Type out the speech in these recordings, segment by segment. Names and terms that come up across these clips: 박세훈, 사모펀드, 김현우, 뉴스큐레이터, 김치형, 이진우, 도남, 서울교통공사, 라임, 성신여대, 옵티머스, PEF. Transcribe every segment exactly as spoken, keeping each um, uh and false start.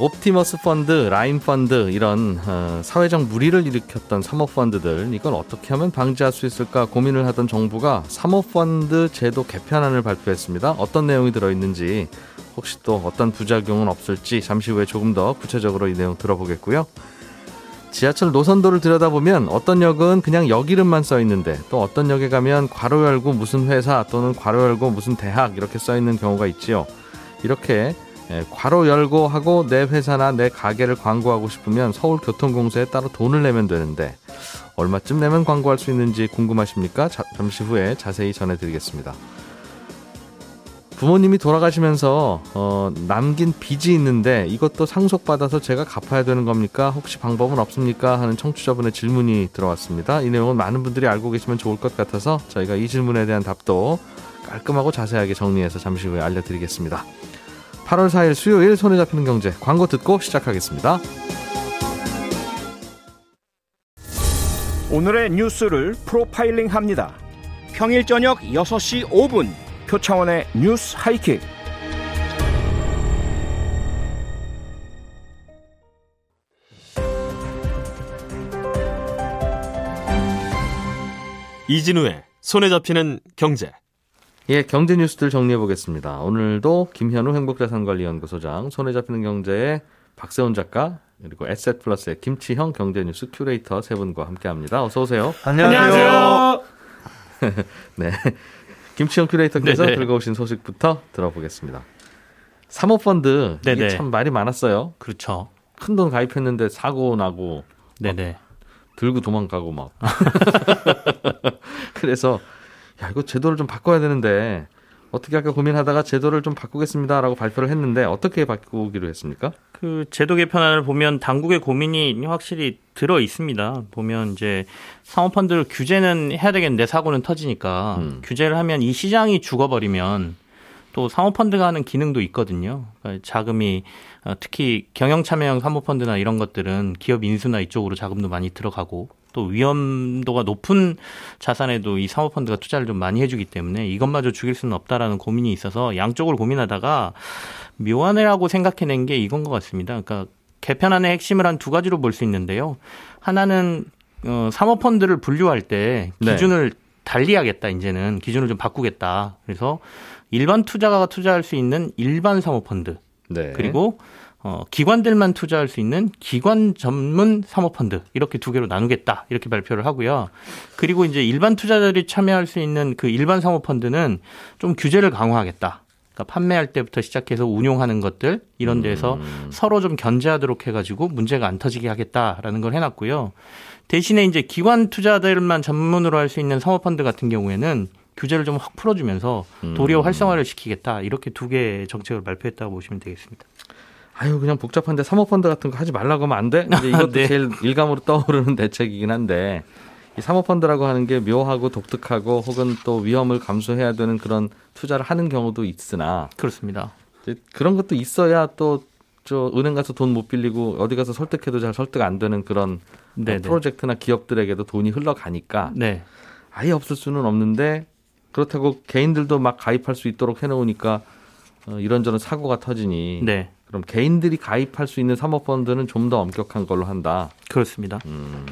옵티머스 펀드, 라임 펀드 이런 어, 사회적 물의를 일으켰던 사모펀드들, 이건 어떻게 하면 방지할 수 있을까 고민을 하던 정부가 사모펀드 제도 개편안을 발표했습니다. 어떤 내용이 들어있는지, 혹시 또 어떤 부작용은 없을지 잠시 후에 조금 더 구체적으로 이 내용 들어보겠고요. 지하철 노선도를 들여다보면 어떤 역은 그냥 역 이름만 써있는데, 또 어떤 역에 가면 괄호 열고 무슨 회사 또는 괄호 열고 무슨 대학 이렇게 써있는 경우가 있지요. 이렇게 괄호 열고 하고 내 회사나 내 가게를 광고하고 싶으면 서울교통공사에 따로 돈을 내면 되는데, 얼마쯤 내면 광고할 수 있는지 궁금하십니까? 자, 잠시 후에 자세히 전해드리겠습니다. 부모님이 돌아가시면서 어, 남긴 빚이 있는데 이것도 상속받아서 제가 갚아야 되는 겁니까? 혹시 방법은 없습니까? 하는 청취자분의 질문이 들어왔습니다. 이 내용은 많은 분들이 알고 계시면 좋을 것 같아서 저희가 이 질문에 대한 답도 깔끔하고 자세하게 정리해서 잠시 후에 알려드리겠습니다. 팔월 사일 수요일 손에 잡히는 경제, 광고 듣고 시작하겠습니다. 오늘의 뉴스를 프로파일링합니다. 평일 저녁 여섯 시 오 분 표창원의 뉴스 하이킥. 이진우의 손에 잡히는 경제. 예, 경제 뉴스들 정리해 보겠습니다. 오늘도 김현우 행복자산관리연구소장, 손에 잡히는 경제의 박세훈 작가, 그리고 에셋플러스의 김치형 경제 뉴스 큐레이터 세 분과 함께합니다. 어서 오세요. 안녕하세요. 네. 김치형 큐레이터께서 네네. 들고 오신 소식부터 들어보겠습니다. 사모펀드, 네네. 이게 참 말이 많았어요. 그렇죠. 큰 돈 가입했는데 사고 나고, 네네. 들고 도망가고 막. 그래서 야, 이거 제도를 좀 바꿔야 되는데 어떻게 할까 고민하다가 제도를 좀 바꾸겠습니다라고 발표를 했는데, 어떻게 바꾸기로 했습니까? 그 제도 개편안을 보면 당국의 고민이 확실히 들어 있습니다. 보면 이제 사모펀드 규제는 해야 되겠는데 사고는 터지니까 음. 규제를 하면 이 시장이 죽어버리면, 또 사모펀드가 하는 기능도 있거든요. 그러니까 자금이 특히 경영 참여형 사모펀드나 이런 것들은 기업 인수나 이쪽으로 자금도 많이 들어가고, 또 위험도가 높은 자산에도 이 사모펀드가 투자를 좀 많이 해주기 때문에 이것마저 죽일 수는 없다라는 고민이 있어서 양쪽을 고민하다가 묘안이라고 생각해낸 게 이건 것 같습니다. 그러니까 개편안의 핵심을 한 두 가지로 볼 수 있는데요. 하나는 어, 사모펀드를 분류할 때 기준을 네. 달리하겠다. 이제는 기준을 좀 바꾸겠다. 그래서 일반 투자가가 투자할 수 있는 일반 사모펀드, 네. 그리고 어, 기관들만 투자할 수 있는 기관 전문 사모펀드, 이렇게 두 개로 나누겠다, 이렇게 발표를 하고요. 그리고 이제 일반 투자자들이 참여할 수 있는 그 일반 사모펀드는 좀 규제를 강화하겠다. 그러니까 판매할 때부터 시작해서 운용하는 것들 이런 데서 음. 서로 좀 견제하도록 해가지고 문제가 안 터지게 하겠다라는 걸 해놨고요. 대신에 이제 기관 투자들만 전문으로 할 수 있는 사모펀드 같은 경우에는 규제를 좀 확 풀어주면서 도리어 활성화를 시키겠다, 이렇게 두 개의 정책을 발표했다고 보시면 되겠습니다. 아유, 그냥 복잡한데 사모펀드 같은 거 하지 말라고 하면 안 돼? 이제 이것도 네. 제일 일감으로 떠오르는 대책이긴 한데, 이 사모펀드라고 하는 게 묘하고 독특하고 혹은 또 위험을 감수해야 되는 그런 투자를 하는 경우도 있으나, 그렇습니다. 그런 것도 있어야 또 저 은행 가서 돈 못 빌리고 어디 가서 설득해도 잘 설득 안 되는 그런 네네. 프로젝트나 기업들에게도 돈이 흘러가니까 네. 아예 없을 수는 없는데, 그렇다고 개인들도 막 가입할 수 있도록 해놓으니까 이런저런 사고가 터지니 네. 그럼 개인들이 가입할 수 있는 사모펀드는 좀 더 엄격한 걸로 한다. 그렇습니다. 음.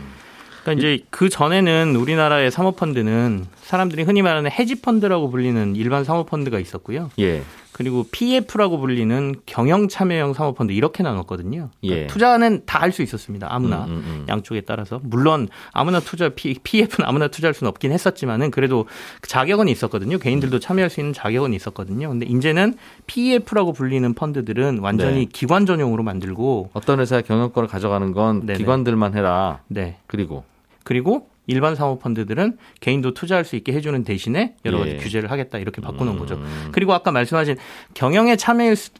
그러니까 이제 그 전에는 우리나라의 사모펀드는 사람들이 흔히 말하는 헤지펀드라고 불리는 일반 사모펀드가 있었고요. 예. 그리고 피이에프라고 불리는 경영 참여형 사모펀드, 이렇게 나눴거든요. 그러니까 예. 투자는 다 할 수 있었습니다. 아무나 음, 음, 음. 양쪽에 따라서. 물론 아무나 투자, 피이에프는 아무나 투자할 수는 없긴 했었지만은 그래도 자격은 있었거든요. 개인들도 참여할 수 있는 자격은 있었거든요. 근데 이제는 피이에프라고 불리는 펀드들은 완전히 네. 기관 전용으로 만들고, 어떤 회사의 경영권을 가져가는 건 네네. 기관들만 해라. 네. 그리고 그리고 일반 사모펀드들은 개인도 투자할 수 있게 해주는 대신에 여러 가지 예. 규제를 하겠다, 이렇게 바꾸는 음. 거죠. 그리고 아까 말씀하신 경영에 참여일 수,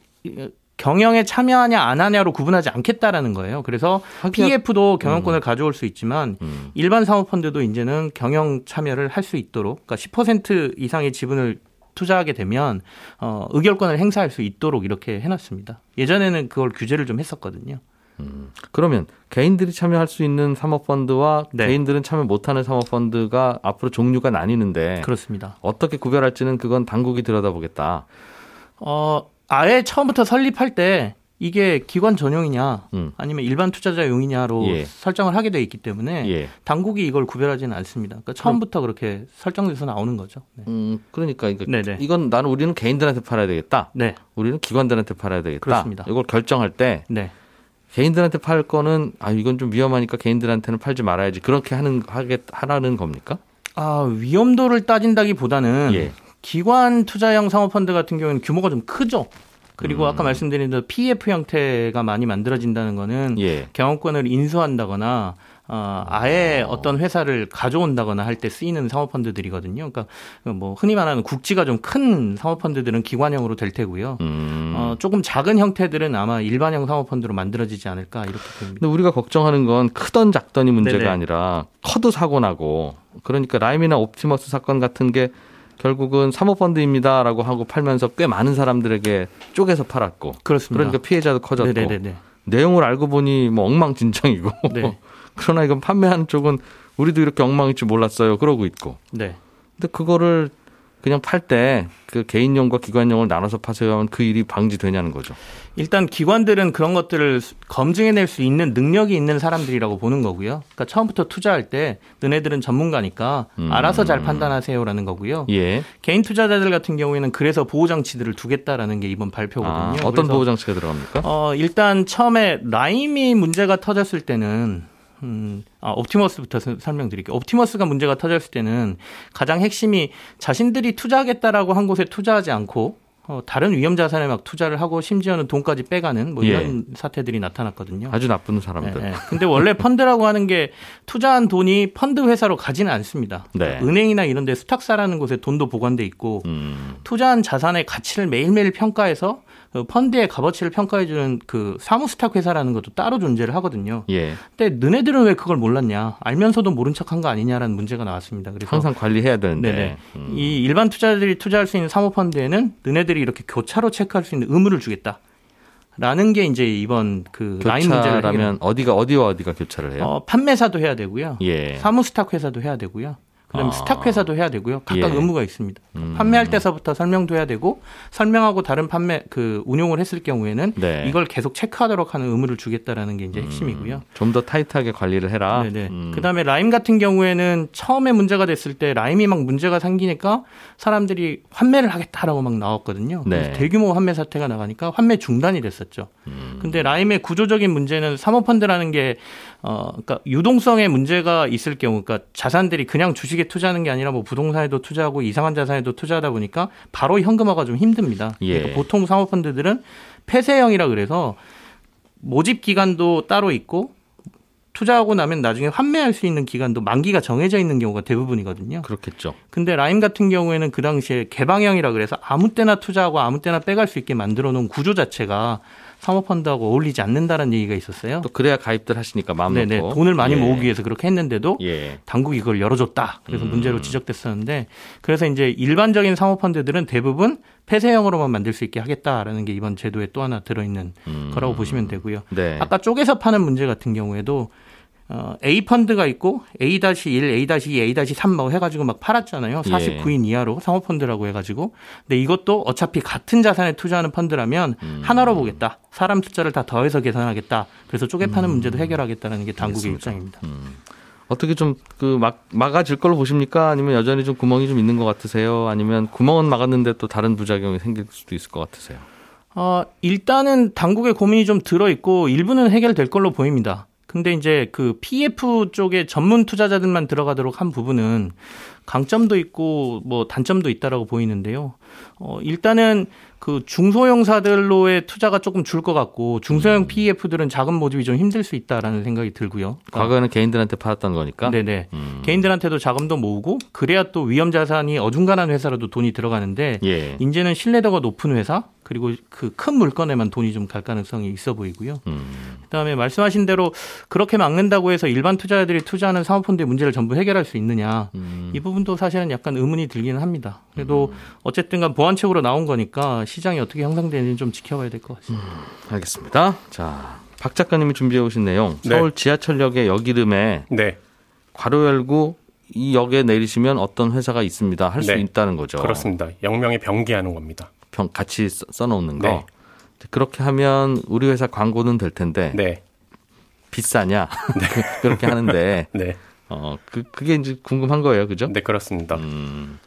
경영에 참여하냐 안 하냐로 구분하지 않겠다라는 거예요. 그래서 피이에프도 경영권을 음. 가져올 수 있지만 음. 일반 사모펀드도 이제는 경영 참여를 할 수 있도록, 그러니까 십 퍼센트 이상의 지분을 투자하게 되면 어, 의결권을 행사할 수 있도록 이렇게 해놨습니다. 예전에는 그걸 규제를 좀 했었거든요. 음, 그러면 개인들이 참여할 수 있는 사모펀드와 네. 개인들은 참여 못하는 사모펀드가 앞으로 종류가 나뉘는데 그렇습니다. 어떻게 구별할지는 그건 당국이 들여다보겠다. 어, 아예 처음부터 설립할 때 이게 기관 전용이냐 음. 아니면 일반 투자자용이냐로 예. 설정을 하게 돼 있기 때문에 예. 당국이 이걸 구별하지는 않습니다. 그러니까 처음부터 그럼, 그렇게 설정돼서 나오는 거죠. 네. 음, 그러니까, 그러니까 이건 나는 우리는 개인들한테 팔아야 되겠다. 네. 우리는 기관들한테 팔아야 되겠다. 그렇습니다. 이걸 결정할 때 네. 개인들한테 팔 거는 아 이건 좀 위험하니까 개인들한테는 팔지 말아야지 그렇게 하는 하게 하라는 겁니까? 아 위험도를 따진다기보다는 예. 기관 투자형 사모펀드 같은 경우는 규모가 좀 크죠. 그리고 음. 아까 말씀드린 대로 피이에프 형태가 많이 만들어진다는 거는 예. 경영권을 인수한다거나 어, 아예 오. 어떤 회사를 가져온다거나 할 때 쓰이는 사모펀드들이거든요. 그러니까 뭐 흔히 말하는 국지가 좀 큰 사모펀드들은 기관형으로 될 테고요. 음. 어, 조금 작은 형태들은 아마 일반형 사모펀드로 만들어지지 않을까 이렇게 보입니다. 근데 우리가 걱정하는 건 크던 작던이 문제가 네네. 아니라 커도 사고 나고 그러니까 라임이나 옵티머스 사건 같은 게 결국은 사모펀드입니다라고 하고 팔면서 꽤 많은 사람들에게 쪼개서 팔았고 그렇습니다. 그러니까 피해자도 커졌고 네네네네. 내용을 알고 보니 뭐 엉망진창이고 네. 그러나 이건 판매하는 쪽은 우리도 이렇게 엉망일 줄 몰랐어요. 그러고 있고. 네. 근데 그거를 그냥 팔 때 그 개인용과 기관용을 나눠서 파세요 하면 그 일이 방지되냐는 거죠. 일단 기관들은 그런 것들을 검증해낼 수 있는 능력이 있는 사람들이라고 보는 거고요. 그러니까 처음부터 투자할 때 너네들은 전문가니까 음. 알아서 잘 판단하세요라는 거고요. 예. 개인 투자자들 같은 경우에는 그래서 보호장치들을 두겠다라는 게 이번 발표거든요. 아, 어떤 보호장치가 들어갑니까? 어, 일단 처음에 라임이 문제가 터졌을 때는 음, 아, 옵티머스부터 설명드릴게요. 옵티머스가 문제가 터졌을 때는 가장 핵심이 자신들이 투자하겠다라고 한 곳에 투자하지 않고 어, 다른 위험 자산에 막 투자를 하고 심지어는 돈까지 빼가는 뭐 이런 예. 사태들이 나타났거든요. 아주 나쁜 사람들. 네, 네. 근데 원래 펀드라고 하는 게 투자한 돈이 펀드 회사로 가지는 않습니다. 네. 은행이나 이런 데 수탁사라는 곳에 돈도 보관돼 있고 음. 투자한 자산의 가치를 매일매일 평가해서 펀드의 값어치를 평가해주는 그 사무수탁 회사라는 것도 따로 존재를 하거든요. 예. 근데 너네들은 왜 그걸 몰랐냐? 알면서도 모른 척한 거 아니냐라는 문제가 나왔습니다. 그래서 항상 관리해야 되는데 음. 이 일반 투자자들이 투자할 수 있는 사모펀드에는 너네들이 이렇게 교차로 체크할 수 있는 의무를 주겠다. 라는 게 이제 이번 그 라인 문제라면 해결... 어디가 어디와 어디가 교차를 해요? 어, 판매사도 해야 되고요. 예. 사무수탁 회사도 해야 되고요. 그다음에 아. 스탁 회사도 해야 되고요. 각각 예. 의무가 있습니다. 음. 판매할 때서부터 설명도 해야 되고 설명하고 다른 판매 그 운용을 했을 경우에는 네. 이걸 계속 체크하도록 하는 의무를 주겠다라는 게 이제 핵심이고요. 음. 좀 더 타이트하게 관리를 해라. 네네. 음. 그다음에 라임 같은 경우에는 처음에 문제가 됐을 때 라임이 막 문제가 생기니까 사람들이 환매를 하겠다라고 막 나왔거든요. 네. 대규모 환매 사태가 나가니까 환매 중단이 됐었죠. 음. 근데 라임의 구조적인 문제는 사모펀드라는 게 어, 그러니까 유동성의 문제가 있을 경우, 그러니까 자산들이 그냥 주식에 투자하는 게 아니라 뭐 부동산에도 투자하고 이상한 자산에도 투자하다 보니까 바로 현금화가 좀 힘듭니다. 예. 그러니까 보통 사모펀드들은 폐쇄형이라 그래서 모집 기간도 따로 있고 투자하고 나면 나중에 환매할 수 있는 기간도 만기가 정해져 있는 경우가 대부분이거든요. 그렇겠죠. 근데 라임 같은 경우에는 그 당시에 개방형이라 그래서 아무 때나 투자하고 아무 때나 빼갈 수 있게 만들어 놓은 구조 자체가 사모펀드하고 어울리지 않는다는 얘기가 있었어요. 또 그래야 가입들 하시니까 마음 네네, 놓고. 돈을 많이 예. 모으기 위해서 그렇게 했는데도 예. 당국이 그걸 열어줬다. 그래서 음. 문제로 지적됐었는데 그래서 이제 일반적인 사모펀드들은 대부분 폐쇄형으로만 만들 수 있게 하겠다라는 게 이번 제도에 또 하나 들어있는 음. 거라고 보시면 되고요. 네. 아까 쪼개서 파는 문제 같은 경우에도 어, A펀드가 있고 에이 일, 에이 이, 에이 삼 해가지고 막 팔았잖아요. 사십구 인 예. 이하로 상호펀드라고 해가지고. 근데 이것도 어차피 같은 자산에 투자하는 펀드라면 음. 하나로 보겠다. 사람 숫자를 다 더해서 계산하겠다. 그래서 쪼개 파는 음. 문제도 해결하겠다는 게 당국의 알겠습니다. 입장입니다. 음. 어떻게 좀 그 막 막아질 걸로 보십니까? 아니면 여전히 좀 구멍이 좀 있는 것 같으세요? 아니면 구멍은 막았는데 또 다른 부작용이 생길 수도 있을 것 같으세요? 어, 일단은 당국의 고민이 좀 들어있고 일부는 해결될 걸로 보입니다. 근데 이제 그 피이에프 쪽에 전문 투자자들만 들어가도록 한 부분은 강점도 있고 뭐 단점도 있다라고 보이는데요. 어, 일단은 그 중소형사들로의 투자가 조금 줄 것 같고 중소형 음. 피이에프들은 자금 모집이 좀 힘들 수 있다라는 생각이 들고요. 과거에는 개인들한테 팔았던 거니까. 네네. 음. 개인들한테도 자금도 모으고 그래야 또 위험 자산이 어중간한 회사라도 돈이 들어가는데 예. 이제는 신뢰도가 높은 회사 그리고 그 큰 물건에만 돈이 좀 갈 가능성이 있어 보이고요. 음. 그다음에 말씀하신 대로 그렇게 막는다고 해서 일반 투자자들이 투자하는 사모펀드의 문제를 전부 해결할 수 있느냐 음. 이 부분도 사실은 약간 의문이 들기는 합니다. 그래도 음. 어쨌든간 보완책으로 나온 거니까. 시장이 어떻게 형성되는지 좀 지켜봐야 될 것 같습니다. 음, 알겠습니다. 자, 박 작가님이 준비해 오신 내용. 네. 서울 지하철역의 역 이름에 네. 괄호 열고 이 역에 내리시면 어떤 회사가 있습니다. 할 수 네. 있다는 거죠. 그렇습니다. 역명에 병기하는 겁니다. 병, 같이 써, 써놓는 거. 네. 그렇게 하면 우리 회사 광고는 될 텐데 네. 비싸냐? 네. 그렇게 하는데 네. 어, 그, 그게 이제 궁금한 거예요. 그죠? 네, 그렇습니다. 음.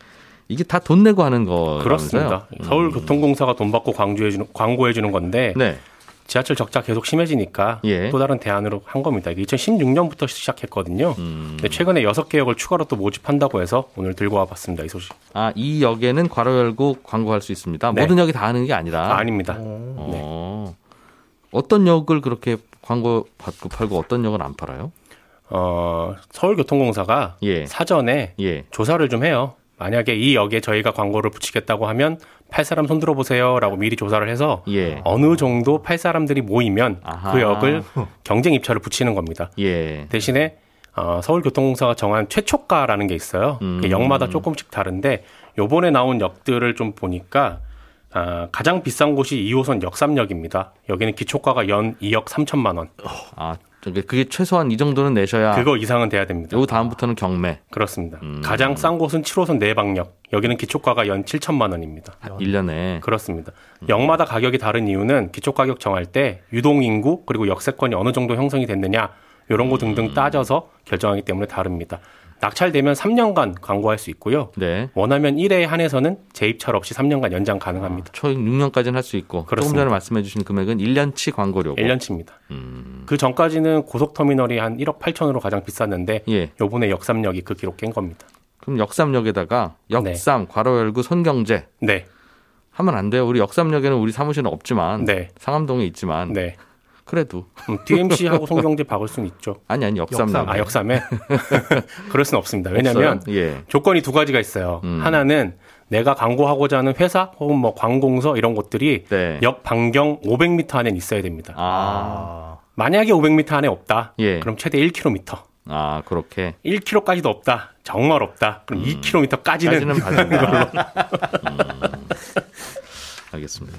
이게 다 돈 내고 하는 거라면서요? 그렇습니다. 서울교통공사가 돈 받고 광고해주는, 광고해주는 건데 네. 지하철 적자 계속 심해지니까 예. 또 다른 대안으로 한 겁니다. 이게 이천십육 년부터 시작했거든요. 음. 근데 최근에 여섯 개 역을 추가로 또 모집한다고 해서 오늘 들고 와봤습니다. 이 소식. 아, 이 역에는 괄호 열고 광고할 수 있습니다. 네. 모든 역이 다 하는 게 아니라. 아, 아닙니다. 어. 네. 어떤 역을 그렇게 광고 받고 팔고 어떤 역은 안 팔아요? 어, 서울교통공사가 예. 사전에 예. 조사를 좀 해요. 만약에 이 역에 저희가 광고를 붙이겠다고 하면 팔 사람 손들어 보세요라고 미리 조사를 해서 예. 어느 정도 팔 사람들이 모이면 아하. 그 역을 경쟁 입찰을 붙이는 겁니다. 예. 대신에 어, 서울교통공사가 정한 최초가라는 게 있어요. 음. 역마다 조금씩 다른데 요번에 나온 역들을 좀 보니까 어, 가장 비싼 곳이 이 호선 역삼역입니다. 여기는 기초가가 연 이억 삼천만 원. 아. 그게 최소한 이 정도는 내셔야. 그거 이상은 돼야 됩니다. 요 다음부터는 경매. 그렇습니다. 음. 가장 싼 곳은 칠 호선 내방역. 여기는 기초가가 연 칠천만 원입니다. 일 년에. 그렇습니다. 음. 역마다 가격이 다른 이유는 기초가격 정할 때 유동인구 그리고 역세권이 어느 정도 형성이 됐느냐 이런 거 등등 따져서 결정하기 때문에 다릅니다. 낙찰되면 삼 년간 광고할 수 있고요. 네. 원하면 일 회에 한해서는 재입찰 없이 삼 년간 연장 가능합니다. 아, 총 육 년까지는 할 수 있고. 그렇습니다. 조금 전에 말씀해 주신 금액은 일 년치 광고료고. 일 년치입니다. 음. 그 전까지는 고속터미널이 한 일억 팔천으로 가장 비쌌는데 예. 요번에 역삼역이 그 기록 깬 겁니다. 그럼 역삼역에다가 역삼, 네. 괄호 열고 손경제. 네. 하면 안 돼요. 우리 역삼역에는 우리 사무실은 없지만 네. 상암동에 있지만 네. 그래도 음, 디엠씨하고 송경제 박을 수는 있죠. 아니 아니 역삼. 아 역삼에 그럴 수는 없습니다. 왜냐하면 예. 조건이 두 가지가 있어요. 음. 하나는 내가 광고하고자 하는 회사 혹은 뭐 관공서 이런 곳들이 네. 역 반경 오백 미터 안에 있어야 됩니다. 아. 만약에 오백 미터 안에 없다. 예. 그럼 최대 일 킬로미터. 아 그렇게. 일 킬로미터까지도 없다. 정말 없다. 그럼 음. 이 킬로미터까지는 받는 걸로. 음. 알겠습니다.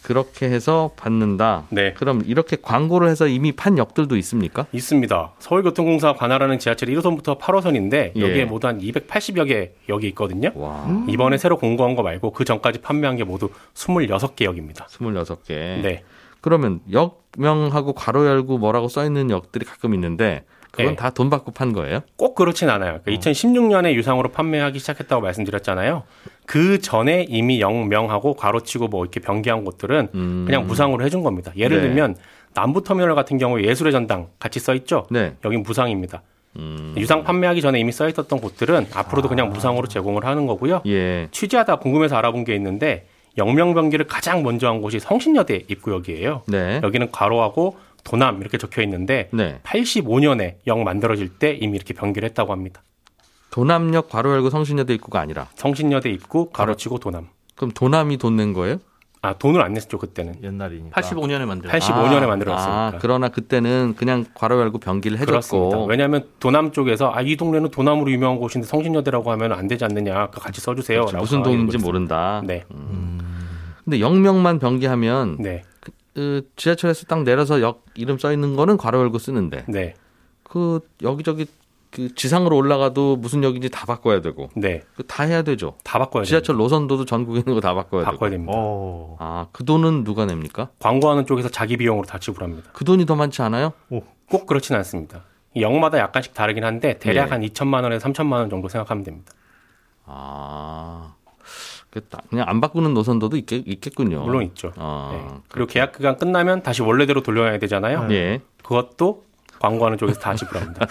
그렇게 해서 받는다. 네. 그럼 이렇게 광고를 해서 이미 판 역들도 있습니까? 있습니다. 서울교통공사가 관할하는 지하철 일 호선부터 팔 호선인데 예. 여기에 모두 한 이백팔십여 개 역이 있거든요. 와. 이번에 새로 공고한 거 말고 그 전까지 판매한 게 모두 스물여섯 개 역입니다. 스물여섯 개. 네. 그러면 역명하고 괄호 열고 뭐라고 써 있는 역들이 가끔 있는데 그건 네. 다 돈 받고 판 거예요? 꼭 그렇진 않아요. 그러니까 어. 이천십육 년에 유상으로 판매하기 시작했다고 말씀드렸잖아요. 그 전에 이미 영명하고 괄호치고 뭐 이렇게 변기한 곳들은 음. 그냥 무상으로 해준 겁니다. 예를 네. 들면 남부터미널 같은 경우에 예술의 전당 같이 써있죠. 네. 여긴 무상입니다. 음. 유상 판매하기 전에 이미 써있었던 곳들은 앞으로도 아. 그냥 무상으로 제공을 하는 거고요. 예. 취재하다 궁금해서 알아본 게 있는데 영명 변기를 가장 먼저 한 곳이 성신여대 입구역이에요. 네. 여기는 괄호하고 도남 이렇게 적혀 있는데 네. 팔십오 년에 역 만들어질 때 이미 이렇게 변기를 했다고 합니다. 도남역 괄호 열고 성신여대 입구가 아니라 성신여대 입구 괄호치고 도남. 그럼 도남이 돈 낸 거예요? 아 돈을 안 냈죠 그때는. 옛날이니까. 팔십오 년에 만들었. 팔십오 년에 아, 만들었으니까. 아, 그러나 그때는 그냥 괄호 열고 변기를 해줬고. 그렇습니다. 왜냐하면 도남 쪽에서 아, 이 동네는 도남으로 유명한 곳인데 성신여대라고 하면 안 되지 않느냐. 같이 써주세요. 그렇지, 무슨 동인지 모른다. 네. 음. 근데 영명만 변기하면. 네. 그 지하철에서 딱 내려서 역 이름 써 있는 거는 괄호 열고 쓰는데, 네. 그 여기저기 그 지상으로 올라가도 무슨 역인지 다 바꿔야 되고, 네. 다 해야 되죠. 다 바꿔야. 지하철 됩니다. 노선도도 전국에 있는 거 다 바꿔야, 바꿔야 되고. 바꿔야 됩니다. 아, 그 돈은 누가 냅니까? 광고하는 쪽에서 자기 비용으로 다 지불합니다. 그 돈이 더 많지 않아요? 오. 꼭 그렇진 않습니다. 역마다 약간씩 다르긴 한데 대략 예. 한 이천만 원에서 삼천만 원 정도 생각하면 됩니다. 아. 그냥 안 바꾸는 노선도도 있겠, 있겠군요. 물론 있죠. 아, 네. 그리고 계약 기간 끝나면 다시 원래대로 돌려야 되잖아요. 네. 그것도 광고하는 쪽에서 다 지불합니다.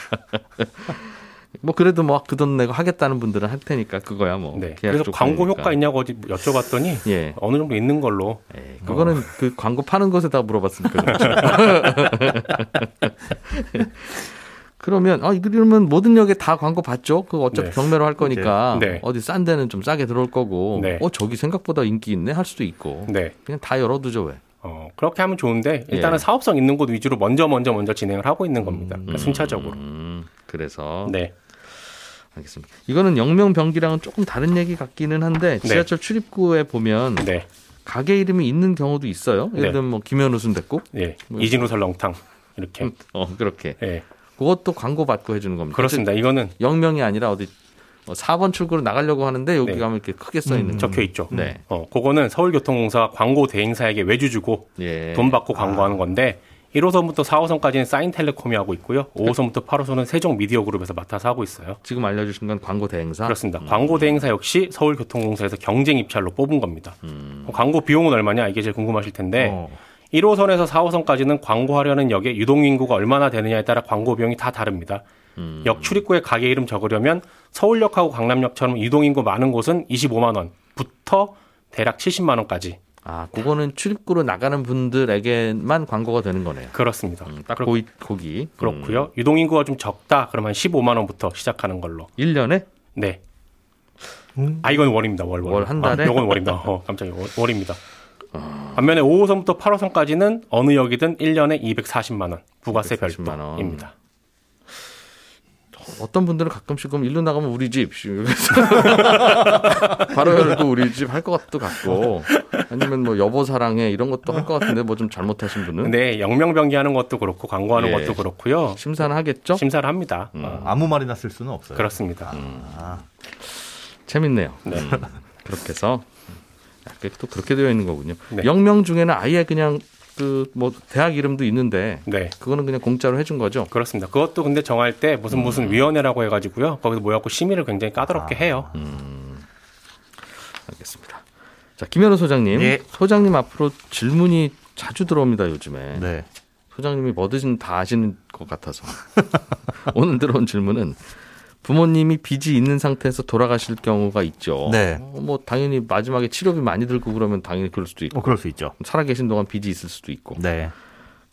뭐 그래도 뭐 그 돈 내고 하겠다는 분들은 할 테니까 그거야 뭐. 네. 그래서 광고 그러니까. 효과 있냐고 어디 여쭤봤더니 예. 어느 정도 있는 걸로. 에이, 그거는 어. 그 광고 파는 것에다 물어봤으니까. 그러면 아 이러면 모든 역에 다 광고 받죠. 그 어차피 네. 경매로 할 거니까 네. 어디 싼 데는 좀 싸게 들어올 거고. 네. 어 저기 생각보다 인기 있네 할 수도 있고. 네. 그냥 다 열어두죠 왜. 어 그렇게 하면 좋은데 일단은 예. 사업성 있는 곳 위주로 먼저 먼저 먼저 진행을 하고 있는 겁니다. 그러니까 순차적으로. 음, 그래서 네. 알겠습니다. 이거는 영명 변기랑은 조금 다른 얘기 같기는 한데 지하철 네. 출입구에 보면 네. 가게 이름이 있는 경우도 있어요. 예를 들면 네. 뭐 김현우 순댓국, 네. 뭐 이진우 설렁탕 이렇게. 음, 어 그렇게. 네. 그것도 광고 받고 해주는 겁니다. 그렇습니다. 이거는 영명이 아니라 어디. 사 번 출구로 나가려고 하는데 여기 네. 가면 이렇게 크게 써 있는 음, 적혀 있죠. 네. 어, 그거는 서울교통공사 광고 대행사에게 외주 주고 예. 돈 받고 광고하는 아. 건데 일 호선부터 사 호선까지는 사인텔레콤이 하고 있고요. 오 호선부터 팔 호선은 세종미디어그룹에서 맡아서 하고 있어요. 지금 알려주신 건 광고 대행사? 그렇습니다. 음. 광고 대행사 역시 서울교통공사에서 경쟁 입찰로 뽑은 겁니다. 음. 광고 비용은 얼마냐? 이게 제일 궁금하실 텐데 어. 일 호선에서 사 호선까지는 광고하려는 역의 유동인구가 얼마나 되느냐에 따라 광고 비용이 다 다릅니다. 음. 역 출입구에 가게 이름 적으려면 서울역하고 강남역처럼 유동인구 많은 곳은 이십오만 원부터 대략 칠십만 원까지. 아, 그거는 출입구로 나가는 분들에게만 광고가 되는 거네요. 그렇습니다. 음, 딱 고이, 고기. 그렇고요. 음. 유동인구가 좀 적다 그러면 십오만 원부터 시작하는 걸로. 일 년에? 네. 음. 아, 이건 월입니다. 월, 월. 월 한 달에? 아, 이건 월입니다. 어, 깜짝이야. 월, 월입니다. 어... 반면에 오 호선부터 팔 호선까지는 어느 역이든 일 년에 이백사십만 원. 부가세 별도입니다. 어떤 분들은 가끔씩 그럼 일로 나가면 우리 집 바로 열고 우리 집 할 것도 같고 아니면 뭐 여보 사랑해 이런 것도 할 것 같은데 뭐 좀 잘못하신 분은 네 영명 변기하는 것도 그렇고 광고하는 예. 것도 그렇고요. 심사는 하겠죠? 심사를 합니다. 음. 어. 아무 말이나 쓸 수는 없어요. 그렇습니다. 음. 아. 재밌네요. 네. 음. 그렇게 해서 또 그렇게 되어 있는 거군요. 네. 영명 중에는 아예 그냥 그 뭐 대학 이름도 있는데 네. 그거는 그냥 공짜로 해준 거죠. 그렇습니다. 그것도 근데 정할 때 무슨 무슨 음. 위원회라고 해가지고요. 거기서 모여갖고 심의를 굉장히 까다롭게 아. 해요. 음. 알겠습니다. 자 김현우 소장님, 예. 소장님 앞으로 질문이 자주 들어옵니다 요즘에. 네. 소장님이 뭐든지 다 아시는 것 같아서 오늘 들어온 질문은 부모님이 빚이 있는 상태에서 돌아가실 경우가 있죠. 네. 뭐 당연히 마지막에 치료비 많이 들고 그러면 당연히 그럴 수도 있고. 어, 그럴 수 있죠. 살아계신 동안 빚이 있을 수도 있고. 네.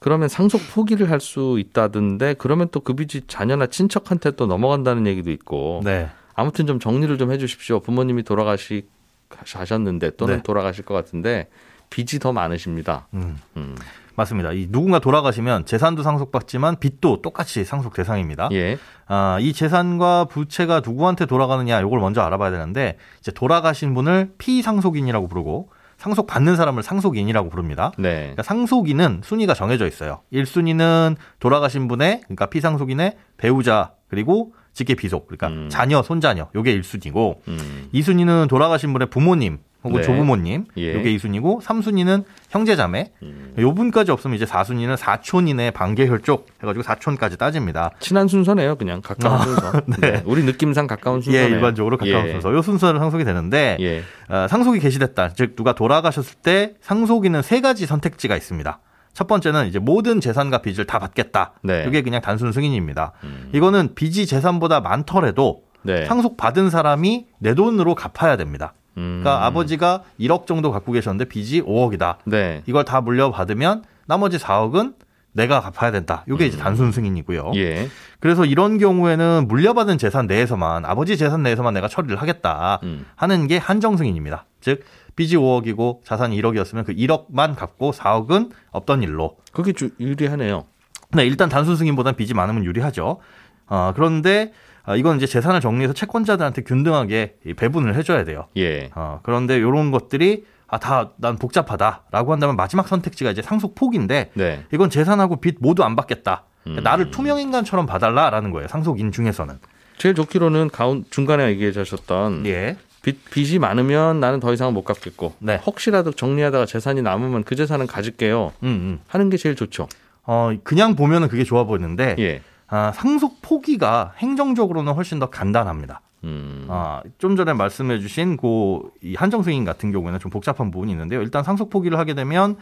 그러면 상속 포기를 할 수 있다던데 그러면 또 그 빚이 자녀나 친척한테 또 넘어간다는 얘기도 있고. 네. 아무튼 좀 정리를 좀 해 주십시오. 부모님이 돌아가셨는데 또는 네. 돌아가실 것 같은데 빚이 더 많으십니다. 음. 음. 맞습니다. 이 누군가 돌아가시면 재산도 상속받지만 빚도 똑같이 상속 대상입니다. 예. 아, 이 재산과 부채가 누구한테 돌아가느냐 이걸 먼저 알아봐야 되는데 이제 돌아가신 분을 피상속인이라고 부르고 상속받는 사람을 상속인이라고 부릅니다. 네. 그러니까 상속인은 순위가 정해져 있어요. 일 순위는 돌아가신 분의 그러니까 피상속인의 배우자 그리고 직계비속 그러니까 음. 자녀, 손자녀 이게 일 순위고 음. 이 순위는 돌아가신 분의 부모님 혹은 네. 조부모님, 예. 이게 이 순위고 삼 순위는 형제자매, 음. 요 분까지 없으면 이제 사 순위는 사촌 이내 반개혈족 해가지고 사촌까지 따집니다. 친한 순서네요, 그냥 가까운 아, 순서. 네. 네. 우리 느낌상 가까운 순서네요. 예, 일반적으로 가까운 예. 순서. 요 순서로 상속이 되는데 예. 어, 상속이 개시됐다, 즉 누가 돌아가셨을 때 상속인은 세 가지 선택지가 있습니다. 첫 번째는 이제 모든 재산과 빚을 다 받겠다. 네. 이게 그냥 단순 승인입니다. 음. 이거는 빚이 재산보다 많더라도 네. 상속 받은 사람이 내 돈으로 갚아야 됩니다. 그러니까 음. 아버지가 일억 정도 갖고 계셨는데 빚이 오억이다. 네. 이걸 다 물려받으면 나머지 사억은 내가 갚아야 된다. 이게 음. 이제 단순 승인이고요. 예. 그래서 이런 경우에는 물려받은 재산 내에서만 아버지 재산 내에서만 내가 처리를 하겠다 음. 하는 게 한정 승인입니다. 즉 빚이 오억이고 자산이 일억이었으면 그 일억만 갚고 사억은 없던 일로. 그게 좀 유리하네요. 네, 일단 단순 승인보다는 빚이 많으면 유리하죠. 어, 그런데 이건 이제 재산을 정리해서 채권자들한테 균등하게 배분을 해줘야 돼요. 예. 어, 그런데 이런 것들이 아, 다 난 복잡하다라고 한다면 마지막 선택지가 이제 상속 포기인데 네. 이건 재산하고 빚 모두 안 받겠다. 음. 나를 투명인간처럼 봐달라라는 거예요. 상속인 중에서는. 제일 좋기로는 가운, 중간에 얘기해 주셨던 예. 빚, 빚이 많으면 나는 더 이상 못 갚겠고 네. 혹시라도 정리하다가 재산이 남으면 그 재산은 가질게요. 음, 음. 하는 게 제일 좋죠. 어, 그냥 보면은 그게 좋아 보이는데 예. 아, 상속 포기가 행정적으로는 훨씬 더 간단합니다. 음. 아, 좀 전에 말씀해 주신 그 한정승인 같은 경우에는 좀 복잡한 부분이 있는데요. 일단 상속 포기를 하게 되면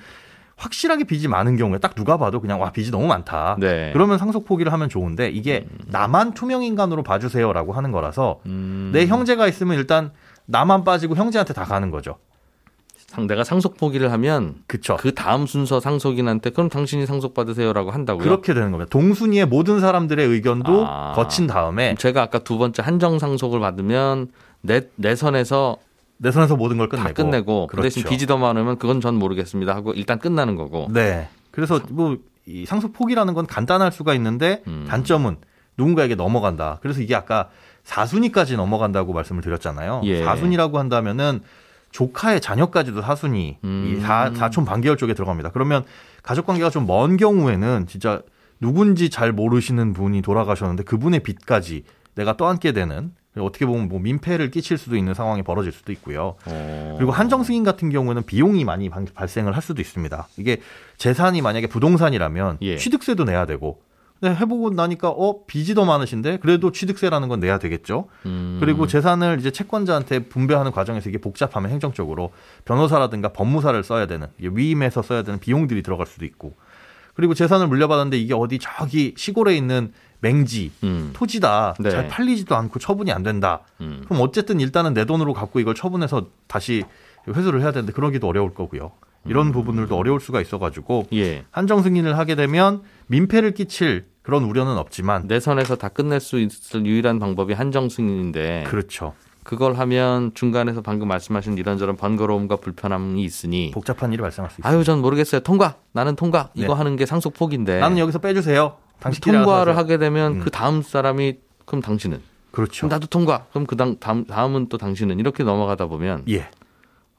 확실하게 빚이 많은 경우에 딱 누가 봐도 그냥 와 빚이 너무 많다. 네. 그러면 상속 포기를 하면 좋은데 이게 음. 나만 투명인간으로 봐주세요라고 하는 거라서 음. 내 형제가 있으면 일단 나만 빠지고 형제한테 다 가는 거죠. 상대가 상속 포기를 하면 그쵸. 그 다음 순서 상속인한테 그럼 당신이 상속받으세요라고 한다고요? 그렇게 되는 겁니다. 동순이의 모든 사람들의 의견도 아. 거친 다음에 제가 아까 두 번째 한정상속을 받으면 내, 내 선에서 내 선에서 모든 걸 끝내고. 다 끝내고. 그렇죠. 그 대신 빚이 더 많으면 그건 전 모르겠습니다 하고 일단 끝나는 거고. 네. 그래서 뭐 이 상속 포기라는 건 간단할 수가 있는데 음. 단점은 누군가에게 넘어간다. 그래서 이게 아까 사순위까지 넘어간다고 말씀을 드렸잖아요. 예. 사순위라고 한다면은 조카의 자녀까지도 사순위, 음. 이 사, 사촌 반계열 쪽에 들어갑니다. 그러면 가족관계가 좀 먼 경우에는 진짜 누군지 잘 모르시는 분이 돌아가셨는데 그분의 빚까지 내가 떠안게 되는 어떻게 보면 뭐 민폐를 끼칠 수도 있는 상황이 벌어질 수도 있고요. 오. 그리고 한정승인 같은 경우에는 비용이 많이 발생을 할 수도 있습니다. 이게 재산이 만약에 부동산이라면 예. 취득세도 내야 되고 근데 해보고 나니까 어 빚이 더 많으신데 그래도 취득세라는 건 내야 되겠죠. 음. 그리고 재산을 이제 채권자한테 분배하는 과정에서 이게 복잡하면 행정적으로 변호사라든가 법무사를 써야 되는 위임해서 써야 되는 비용들이 들어갈 수도 있고 그리고 재산을 물려받았는데 이게 어디 저기 시골에 있는 맹지, 음. 토지다. 네. 잘 팔리지도 않고 처분이 안 된다. 음. 그럼 어쨌든 일단은 내 돈으로 갖고 이걸 처분해서 다시 회수를 해야 되는데 그러기도 어려울 거고요. 이런 음. 부분들도 어려울 수가 있어가지고 예. 한정승인을 하게 되면 민폐를 끼칠 그런 우려는 없지만 내 선에서 다 끝낼 수 있을 유일한 방법이 한정승인인데 그렇죠. 그걸 하면 중간에서 방금 말씀하신 이런저런 번거로움과 불편함이 있으니 복잡한 일이 발생할 수 있어요. 아유, 전 모르겠어요. 통과. 나는 통과. 네. 이거 하는 게 상속 포기인데 나는 여기서 빼주세요. 통과를 하게 되면 음. 그 다음 사람이 그럼 당신은 그렇죠. 그럼 나도 통과. 그럼 그 다음, 다음 다음은 또 당신은 이렇게 넘어가다 보면 예.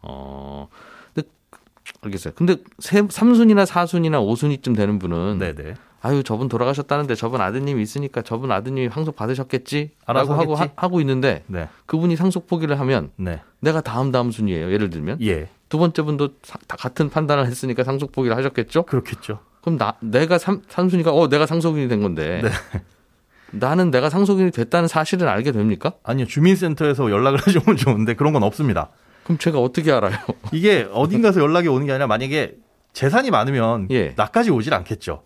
어. 근데 알겠어요. 근데 세, 삼순이나 사순이나 오순이쯤 되는 분은 네네. 아유, 저분 돌아가셨다는데 저분 아드님이 있으니까 저분 아드님이 상속 받으셨겠지? 라고 하고, 하, 하고 있는데 네. 그분이 상속 포기를 하면 네. 내가 다음 다음 순위예요. 예를 들면. 예. 두 번째 분도 사, 다 같은 판단을 했으니까 상속 포기를 하셨겠죠? 그렇겠죠. 그럼 나, 내가 삼, 삼순위가 어, 내가 상속인이 된 건데 네. 나는 내가 상속인이 됐다는 사실을 알게 됩니까? 아니요. 주민센터에서 연락을 해주면 좋은데 그런 건 없습니다. 그럼 제가 어떻게 알아요? 이게 어딘가서 연락이 오는 게 아니라 만약에 재산이 많으면 예. 나까지 오질 않겠죠.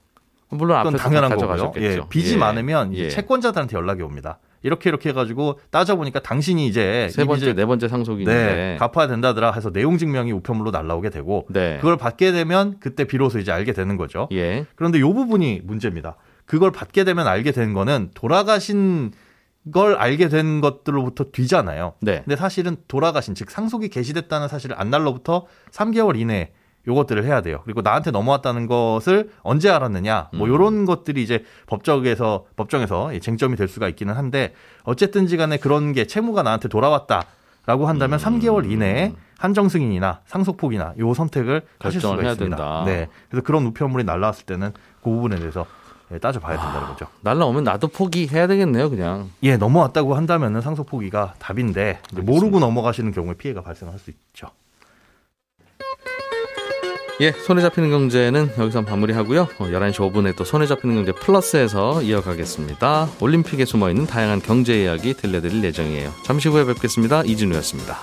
물론 앞에서 당연한 거고요. 예, 빚이 예. 많으면 이제 예. 채권자들한테 연락이 옵니다. 이렇게 이렇게 해가지고 따져보니까 당신이 이제 세 번째, 네 번째 상속인데 네, 갚아야 된다더라 해서 내용증명이 우편물로 날라오게 되고 네. 그걸 받게 되면 그때 비로소 이제 알게 되는 거죠. 예. 그런데 이 부분이 문제입니다. 그걸 받게 되면 알게 된 거는 돌아가신 걸 알게 된 것들로부터 뒤잖아요. 네. 근데 사실은 돌아가신 즉 상속이 개시됐다는 사실을 안 날로부터 삼 개월 이내에 요것들을 해야 돼요. 그리고 나한테 넘어왔다는 것을 언제 알았느냐, 뭐 이런 것들이 이제 법정에서 법정에서 쟁점이 될 수가 있기는 한데 어쨌든지간에 그런 게 채무가 나한테 돌아왔다라고 한다면 음. 삼 개월 이내에 한정승인이나 상속포기나 요 선택을 하실 수가 있습니다. 된다. 네, 그래서 그런 우편물이 날라왔을 때는 그 부분에 대해서 따져봐야 된다는 거죠. 아, 날라오면 나도 포기해야 되겠네요, 그냥. 예, 넘어왔다고 한다면은 상속포기가 답인데 모르고 넘어가시는 경우에 피해가 발생할 수 있죠. 예, 손에 잡히는 경제는 여기서 마무리하고요. 열한 시 오 분에 또 손에 잡히는 경제 플러스에서 이어가겠습니다. 올림픽에 숨어있는 다양한 경제 이야기 들려드릴 예정이에요. 잠시 후에 뵙겠습니다. 이진우였습니다.